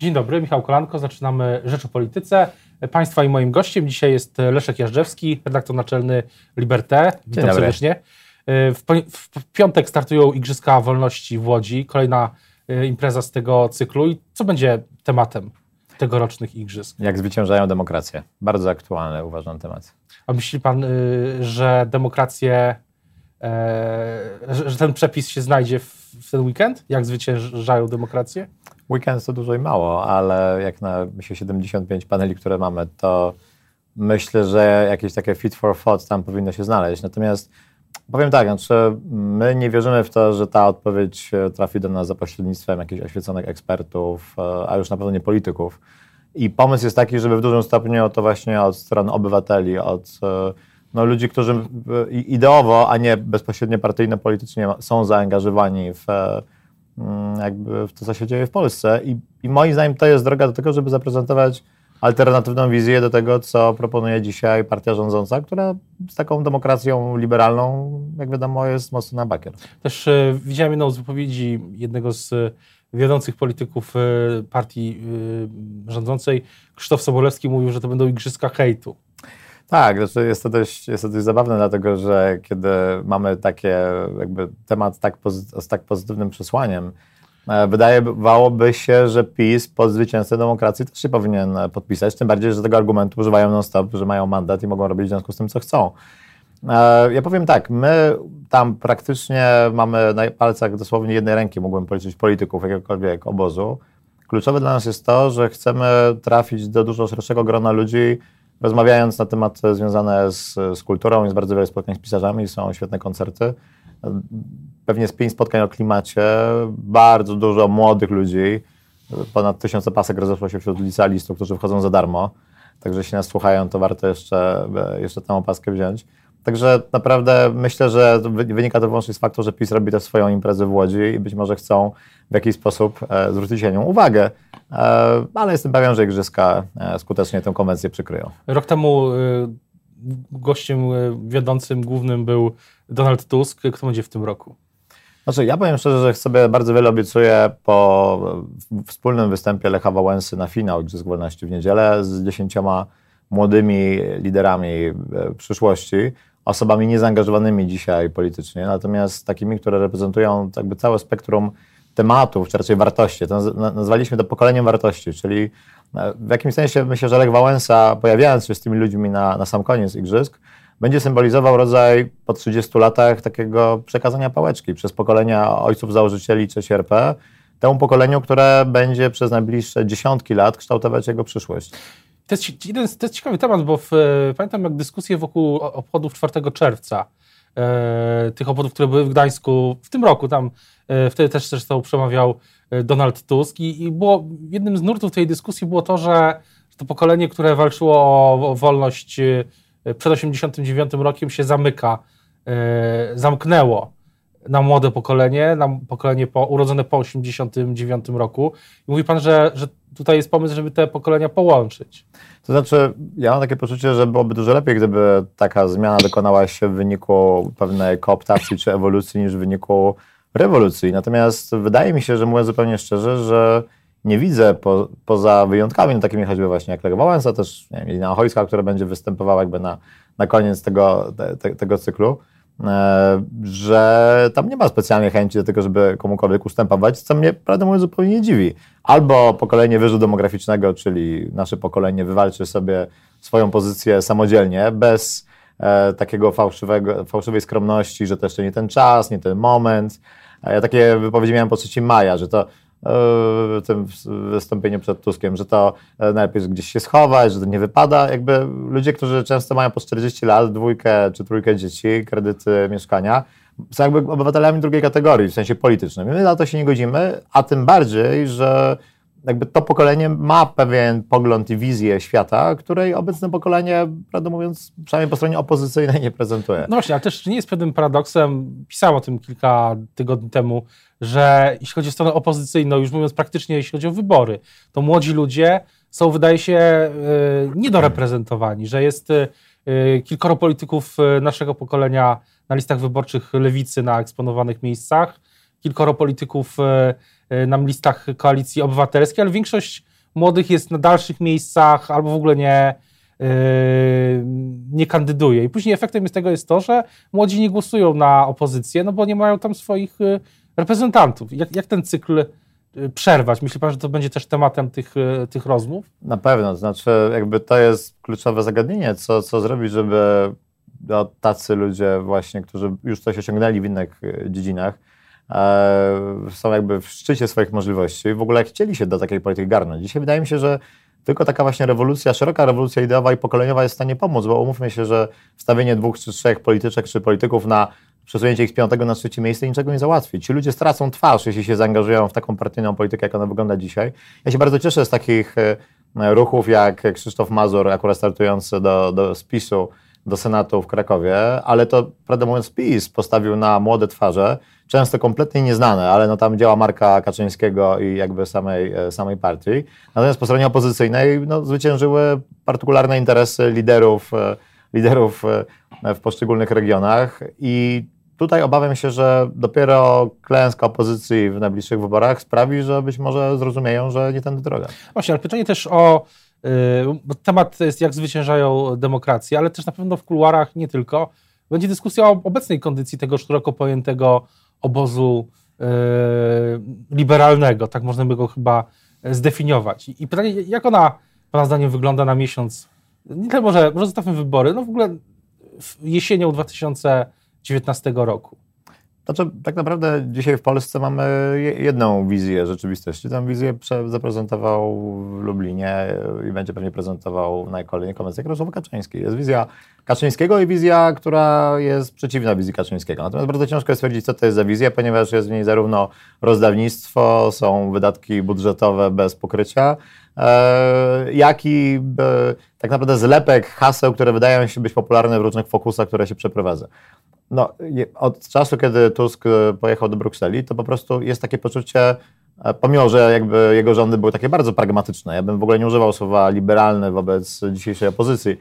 Dzień dobry, Michał Kolanko, zaczynamy Rzecz o Polityce. Państwa i moim gościem dzisiaj jest Leszek Jażdżewski, redaktor naczelny Liberté. Witam serdecznie. W piątek startują Igrzyska Wolności w Łodzi, kolejna impreza z tego cyklu. I co będzie tematem tegorocznych Igrzysk? Jak zwyciężają demokrację. Bardzo aktualny, uważam, temat. A myśli pan, że demokrację, że ten przepis się znajdzie w ten weekend? Jak zwyciężają demokrację? Weekend to dużo i mało, ale jak na, myślę, 75 paneli, które mamy, to myślę, że jakieś takie fit for thought tam powinno się znaleźć. Natomiast powiem tak, znaczy my nie wierzymy w to, że ta odpowiedź trafi do nas za pośrednictwem jakichś oświeconych ekspertów, a już na pewno nie polityków. I pomysł jest taki, żeby w dużym stopniu to właśnie od strony obywateli, od ludzi, którzy ideowo, a nie bezpośrednio partyjno-politycznie są zaangażowani w to, co się dzieje w Polsce. I moim zdaniem to jest droga do tego, żeby zaprezentować alternatywną wizję do tego, co proponuje dzisiaj partia rządząca, która z taką demokracją liberalną, jak wiadomo, jest mocno na bakier. Też widziałem jedną z wypowiedzi jednego z wiodących polityków partii rządzącej. Krzysztof Sobolewski mówił, że to będą igrzyska hejtu. Tak, znaczy jest to dość zabawne, dlatego że kiedy mamy takie temat z tak pozytywnym przesłaniem, wydawałoby się, że PiS pod zwycięstwem demokracji też się powinien podpisać, tym bardziej, że tego argumentu używają non-stop, że mają mandat i mogą robić w związku z tym, co chcą. Ja powiem tak, my tam praktycznie mamy na palcach dosłownie jednej ręki, mógłbym policzyć polityków jakiegokolwiek obozu. Kluczowe dla nas jest to, że chcemy trafić do dużo szerszego grona ludzi, rozmawiając na tematy związane z kulturą. Jest bardzo wiele spotkań z pisarzami, są świetne koncerty. Pewnie z 5 spotkań o klimacie, bardzo dużo młodych ludzi, ponad 1000 pasek rozeszło się wśród licealistów, którzy wchodzą za darmo, także jeśli nas słuchają, to warto jeszcze tę opaskę wziąć. Także naprawdę myślę, że wynika to wyłącznie z faktu, że PiS robi też swoją imprezę w Łodzi i być może chcą w jakiś sposób zwrócić się nią uwagę, ale jestem pewien, że igrzyska skutecznie tę konwencję przykryją. Rok temu gościem wiodącym, głównym był Donald Tusk. Kto będzie w tym roku? Znaczy, ja powiem szczerze, że sobie bardzo wiele obiecuję po wspólnym występie Lecha Wałęsy na finał Igrzysk Wolności w niedzielę z 10 młodymi liderami przyszłości, osobami niezaangażowanymi dzisiaj politycznie, natomiast takimi, które reprezentują całe spektrum tematów, czy raczej wartości. To nazwaliśmy to pokoleniem wartości, czyli w jakimś sensie myślę, że Lech Wałęsa, pojawiając się z tymi ludźmi na sam koniec igrzysk, będzie symbolizował rodzaj po 30 latach takiego przekazania pałeczki przez pokolenia ojców założycieli czy RP, temu pokoleniu, które będzie przez najbliższe dziesiątki lat kształtować jego przyszłość. To jest ciekawy temat, bo pamiętam jak dyskusję wokół obchodów 4 czerwca, tych obchodów, które były w Gdańsku w tym roku, tam wtedy też zresztą przemawiał Donald Tusk i było, jednym z nurtów tej dyskusji było to, że to pokolenie, które walczyło o wolność przed 89 rokiem się zamknęło na młode pokolenie, na pokolenie urodzone po 89 roku. I mówi pan, że tutaj jest pomysł, żeby te pokolenia połączyć. To znaczy, ja mam takie poczucie, że byłoby dużo lepiej, gdyby taka zmiana dokonała się w wyniku pewnej kooptacji czy ewolucji niż w wyniku rewolucji. Natomiast wydaje mi się, że mówiąc zupełnie szczerze, że nie widzę poza wyjątkami, takimi choćby właśnie jak Lech Wałęsa, też Janina Ochojska, która będzie występowała na koniec tego cyklu, że tam nie ma specjalnej chęci do tego, żeby komukolwiek ustępować, co mnie, prawdę mówiąc, zupełnie nie dziwi. Albo pokolenie wyżu demograficznego, czyli nasze pokolenie wywalczy sobie swoją pozycję samodzielnie, bez takiego fałszywej skromności, że to jeszcze nie ten czas, nie ten moment. Ja takie wypowiedzi miałem po 3 maja, że to w tym wystąpieniu przed Tuskiem, że to najlepiej gdzieś się schować, że to nie wypada. Ludzie, którzy często mają po 40 lat, 2 czy 3 dzieci, kredyty, mieszkania, są obywatelami drugiej kategorii, w sensie politycznym. I my na to się nie godzimy, a tym bardziej, że to pokolenie ma pewien pogląd i wizję świata, której obecne pokolenie, prawdę mówiąc, przynajmniej po stronie opozycyjnej nie prezentuje. No właśnie, ale też nie jest pewnym paradoksem, pisałem o tym kilka tygodni temu, że jeśli chodzi o stronę opozycyjną, już mówiąc praktycznie, jeśli chodzi o wybory, to młodzi ludzie są, wydaje się, niedoreprezentowani, że jest kilkoro polityków naszego pokolenia na listach wyborczych lewicy na eksponowanych miejscach, kilkoro polityków na listach Koalicji Obywatelskiej, ale większość młodych jest na dalszych miejscach albo w ogóle nie kandyduje. I później efektem z tego jest to, że młodzi nie głosują na opozycję, no bo nie mają tam swoich reprezentantów. Jak ten cykl przerwać? Myśli pan, że to będzie też tematem tych rozmów? Na pewno. Znaczy, jakby to jest kluczowe zagadnienie, co zrobić, żeby tacy ludzie właśnie, którzy już coś osiągnęli w innych dziedzinach, są jakby w szczycie swoich możliwości i w ogóle chcieli się do takiej polityki garnąć. Dzisiaj wydaje mi się, że tylko taka właśnie rewolucja, szeroka rewolucja ideowa i pokoleniowa jest w stanie pomóc, bo umówmy się, że wstawienie 2 czy 3 polityczek czy polityków na przesunięcie ich z 5. na 3. miejsce niczego nie załatwi. Ci ludzie stracą twarz, jeśli się zaangażują w taką partyjną politykę, jak ona wygląda dzisiaj. Ja się bardzo cieszę z takich ruchów jak Krzysztof Mazur, akurat startujący do PiS-u, do Senatu w Krakowie, ale to, prawdę mówiąc, PiS postawił na młode twarze, często kompletnie nieznane, ale no tam działa marka Kaczyńskiego i jakby samej partii. Natomiast po stronie opozycyjnej no, zwyciężyły partykularne interesy liderów w poszczególnych regionach i tutaj obawiam się, że dopiero klęska opozycji w najbliższych wyborach sprawi, że być może zrozumieją, że nie tędy droga. Właśnie, ale pytanie też o temat to jest, jak zwyciężają demokrację, ale też na pewno w kuluarach, nie tylko, będzie dyskusja o obecnej kondycji tego szeroko pojętego obozu liberalnego, tak można by go chyba zdefiniować. I pytanie, jak ona, pana zdaniem, wygląda na miesiąc, nie tyle może zostawmy wybory, no w ogóle jesienią 2019 roku. Znaczy, tak naprawdę dzisiaj w Polsce mamy jedną wizję rzeczywistości. Tę wizję zaprezentował w Lublinie i będzie pewnie prezentował na kolejnej konwencji Jarosław Kaczyński. Jest wizja Kaczyńskiego i wizja, która jest przeciwna wizji Kaczyńskiego. Natomiast bardzo ciężko jest stwierdzić, co to jest za wizja, ponieważ jest w niej zarówno rozdawnictwo, są wydatki budżetowe bez pokrycia, jak i tak naprawdę zlepek haseł, które wydają się być popularne w różnych fokusach, które się przeprowadza. No, od czasu, kiedy Tusk pojechał do Brukseli, to po prostu jest takie poczucie, pomimo, że jakby jego rządy były takie bardzo pragmatyczne, ja bym w ogóle nie używał słowa liberalny wobec dzisiejszej opozycji,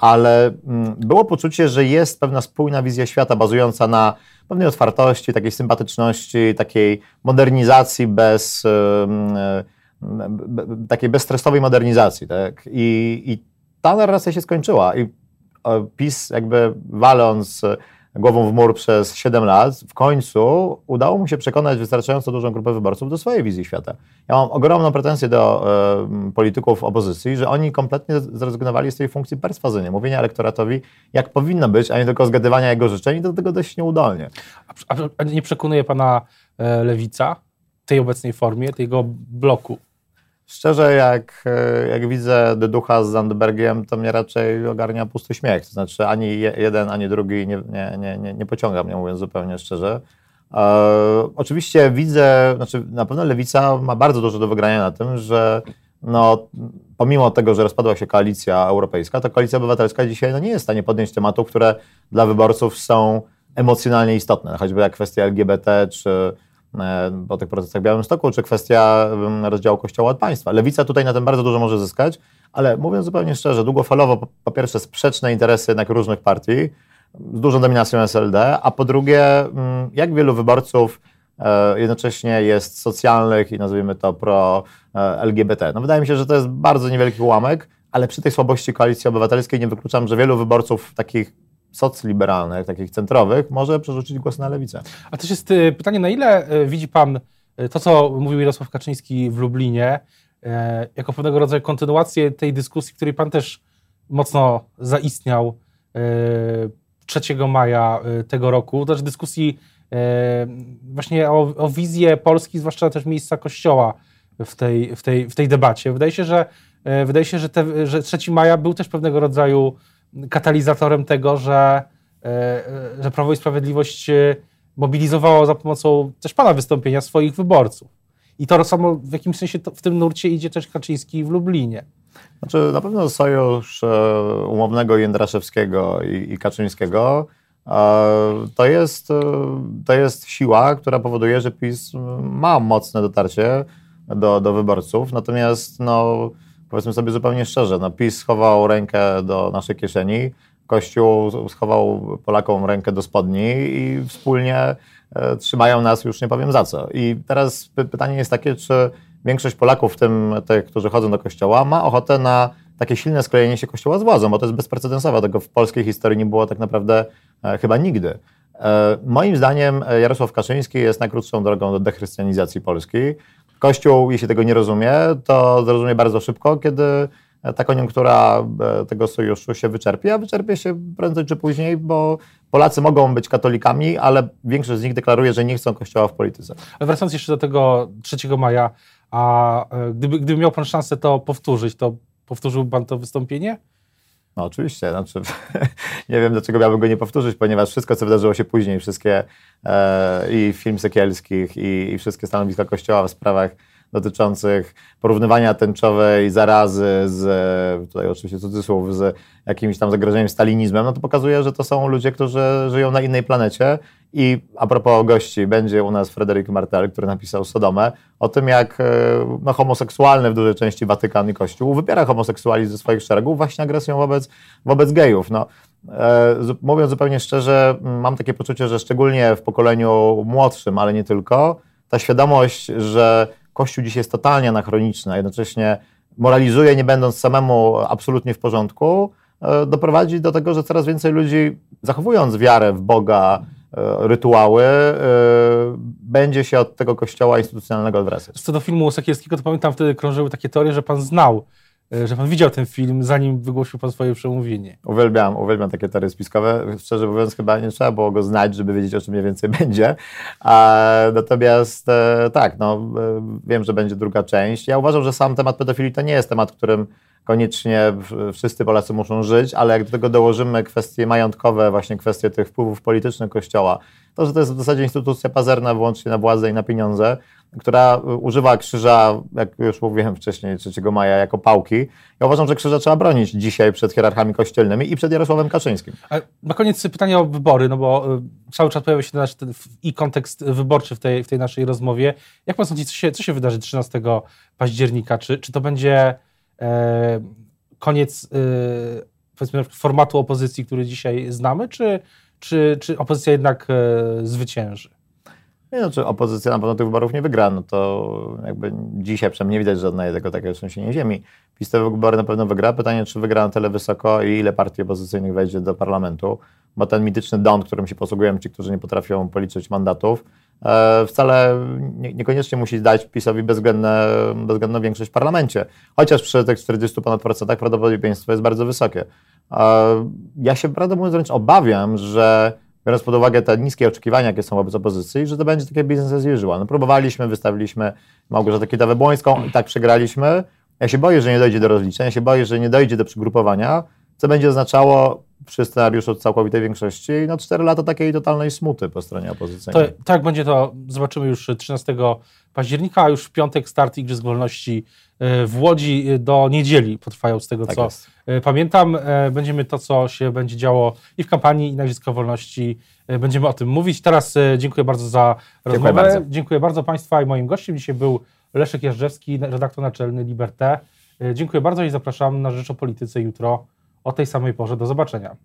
ale było poczucie, że jest pewna spójna wizja świata bazująca na pewnej otwartości, takiej sympatyczności, takiej modernizacji takiej bezstresowej modernizacji. Tak? I ta narracja się skończyła. I PiS jakby waląc głową w mur przez 7 lat, w końcu udało mu się przekonać wystarczająco dużą grupę wyborców do swojej wizji świata. Ja mam ogromną pretensję do polityków opozycji, że oni kompletnie zrezygnowali z tej funkcji perswazyjnej, mówienia elektoratowi, jak powinno być, a nie tylko zgadywania jego życzeń i do tego dość nieudolnie. A nie przekonuje pana Lewica w tej obecnej formie, tego bloku? Szczerze, jak widzę Dyducha z Zandbergiem, to mnie raczej ogarnia pusty śmiech. To znaczy ani jeden, ani drugi nie pociąga mnie, mówiąc zupełnie szczerze. Oczywiście widzę, znaczy na pewno Lewica ma bardzo dużo do wygrania na tym, że no, pomimo tego, że rozpadła się koalicja europejska, to koalicja obywatelska dzisiaj no, nie jest w stanie podjąć tematów, które dla wyborców są emocjonalnie istotne. Choćby jak kwestia LGBT, czy po tych procesach w Białymstoku, czy kwestia rozdziału Kościoła od państwa. Lewica tutaj na tym bardzo dużo może zyskać, ale mówiąc zupełnie szczerze, długofalowo po pierwsze sprzeczne interesy jednak różnych partii, z dużą dominacją SLD, a po drugie jak wielu wyborców jednocześnie jest socjalnych i nazwijmy to pro-LGBT. No wydaje mi się, że to jest bardzo niewielki ułamek, ale przy tej słabości koalicji obywatelskiej nie wykluczam, że wielu wyborców takich socliberalnych, takich centrowych, może przerzucić głos na lewicę. A też jest pytanie, na ile widzi pan to, co mówił Jarosław Kaczyński w Lublinie, jako pewnego rodzaju kontynuację tej dyskusji, której pan też mocno zaistniał 3 maja tego roku, to też dyskusji właśnie o wizję Polski, zwłaszcza też miejsca Kościoła w tej debacie. Wydaje się, że 3 maja był też pewnego rodzaju katalizatorem tego, że Prawo i Sprawiedliwość mobilizowało za pomocą też pana wystąpienia swoich wyborców. I to samo w jakimś sensie w tym nurcie idzie też Kaczyński w Lublinie. Znaczy na pewno sojusz umownego Jędraszewskiego i Kaczyńskiego to jest siła, która powoduje, że PiS ma mocne dotarcie do wyborców. Natomiast no, powiedzmy sobie zupełnie szczerze, no PiS schował rękę do naszej kieszeni, Kościół schował Polakom rękę do spodni i wspólnie trzymają nas już nie powiem za co. I teraz pytanie jest takie, czy większość Polaków, w tym tych, którzy chodzą do kościoła, ma ochotę na takie silne sklejenie się kościoła z władzą, bo to jest bezprecedensowe. Tego w polskiej historii nie było tak naprawdę chyba nigdy. Moim zdaniem Jarosław Kaczyński jest najkrótszą drogą do dechrystianizacji Polski. Kościół, jeśli tego nie rozumie, to zrozumie bardzo szybko, kiedy ta koniunktura tego sojuszu się wyczerpie, a wyczerpie się prędzej czy później, bo Polacy mogą być katolikami, ale większość z nich deklaruje, że nie chcą kościoła w polityce. Ale wracając jeszcze do tego 3 maja, a gdyby miał pan szansę to powtórzyć, to powtórzyłby pan to wystąpienie? No oczywiście, znaczy, nie wiem, dlaczego miałbym go nie powtórzyć, ponieważ wszystko, co wydarzyło się później, wszystkie i film Sekielskich, i wszystkie stanowiska Kościoła w sprawach dotyczących porównywania tęczowej zarazy z, tutaj oczywiście cudzysłów, z jakimś tam zagrożeniem stalinizmem, no to pokazuje, że to są ludzie, którzy żyją na innej planecie. I a propos gości, będzie u nas Frederik Martel, który napisał Sodomę, o tym, jak no, homoseksualny w dużej części Watykan i Kościół wybiera homoseksualizm ze swoich szeregów właśnie agresją wobec gejów. No, mówiąc zupełnie szczerze, mam takie poczucie, że szczególnie w pokoleniu młodszym, ale nie tylko, ta świadomość, że Kościół dziś jest totalnie anachroniczny, a jednocześnie moralizuje, nie będąc samemu absolutnie w porządku, doprowadzi do tego, że coraz więcej ludzi, zachowując wiarę w Boga, rytuały, będzie się od tego kościoła instytucjonalnego odwracać. Co do filmu Sekielskiego, to pamiętam, wtedy krążyły takie teorie, że pan znał, że pan widział ten film, zanim wygłosił pan swoje przemówienie. Uwielbiam takie teorie spiskowe. Szczerze mówiąc, chyba nie trzeba było go znać, żeby wiedzieć, o czym mniej więcej będzie. Natomiast tak, no, wiem, że będzie druga część. Ja uważam, że sam temat pedofilii to nie jest temat, którym koniecznie wszyscy Polacy muszą żyć, ale jak do tego dołożymy kwestie majątkowe, właśnie kwestie tych wpływów politycznych Kościoła, to, że to jest w zasadzie instytucja pazerna wyłącznie na władzę i na pieniądze, która używa krzyża, jak już mówiłem wcześniej, 3 maja, jako pałki. Ja uważam, że krzyża trzeba bronić dzisiaj przed hierarchami kościelnymi i przed Jarosławem Kaczyńskim. A na koniec pytanie o wybory, no bo cały czas pojawia się ten i kontekst wyborczy w tej naszej rozmowie. Jak pan sądzi, co się wydarzy 13 października? Czy to będzie koniec, powiedzmy, formatu opozycji, który dzisiaj znamy, czy opozycja jednak zwycięży? Nie, znaczy opozycja na pewno tych wyborów nie wygra, no to jakby dzisiaj przynajmniej nie widać żadnej tego takiego trzęsienia ziemi. PiS te wybory na pewno wygra. Pytanie, czy wygra na tyle wysoko i ile partii opozycyjnych wejdzie do parlamentu, bo ten mityczny don, którym się posługują ci, którzy nie potrafią policzyć mandatów, wcale niekoniecznie musi dać PiS-owi bezwzględną większość w parlamencie. Chociaż przy tych 40% prawdopodobieństwo jest bardzo wysokie. Ja się, prawdę mówiąc, wręcz obawiam, że biorąc pod uwagę te niskie oczekiwania, jakie są wobec opozycji, że to będzie takie business as usual. No, próbowaliśmy, wystawiliśmy Małgorzatę Kitę Webłońską i tak przegraliśmy. Ja się boję, że nie dojdzie do rozliczeń, ja się boję, że nie dojdzie do przygrupowania, co będzie oznaczało przy scenariuszu całkowitej większości, no 4 lata takiej totalnej smuty po stronie opozycyjnej. To jak będzie, to zobaczymy już 13 października, a już w piątek start Igrzysk Wolności w Łodzi. Do niedzieli potrwają, z tego tak co jest. Pamiętam. Będziemy to, co się będzie działo i w kampanii, i na Igrzyskach Wolności, będziemy o tym mówić. Teraz dziękuję bardzo za rozmowę. Dziękuję bardzo Państwa i moim gościem dzisiaj był Leszek Jażdżewski, redaktor naczelny Liberté. Dziękuję bardzo i zapraszam na Rzecz o Polityce jutro o tej samej porze. Do zobaczenia.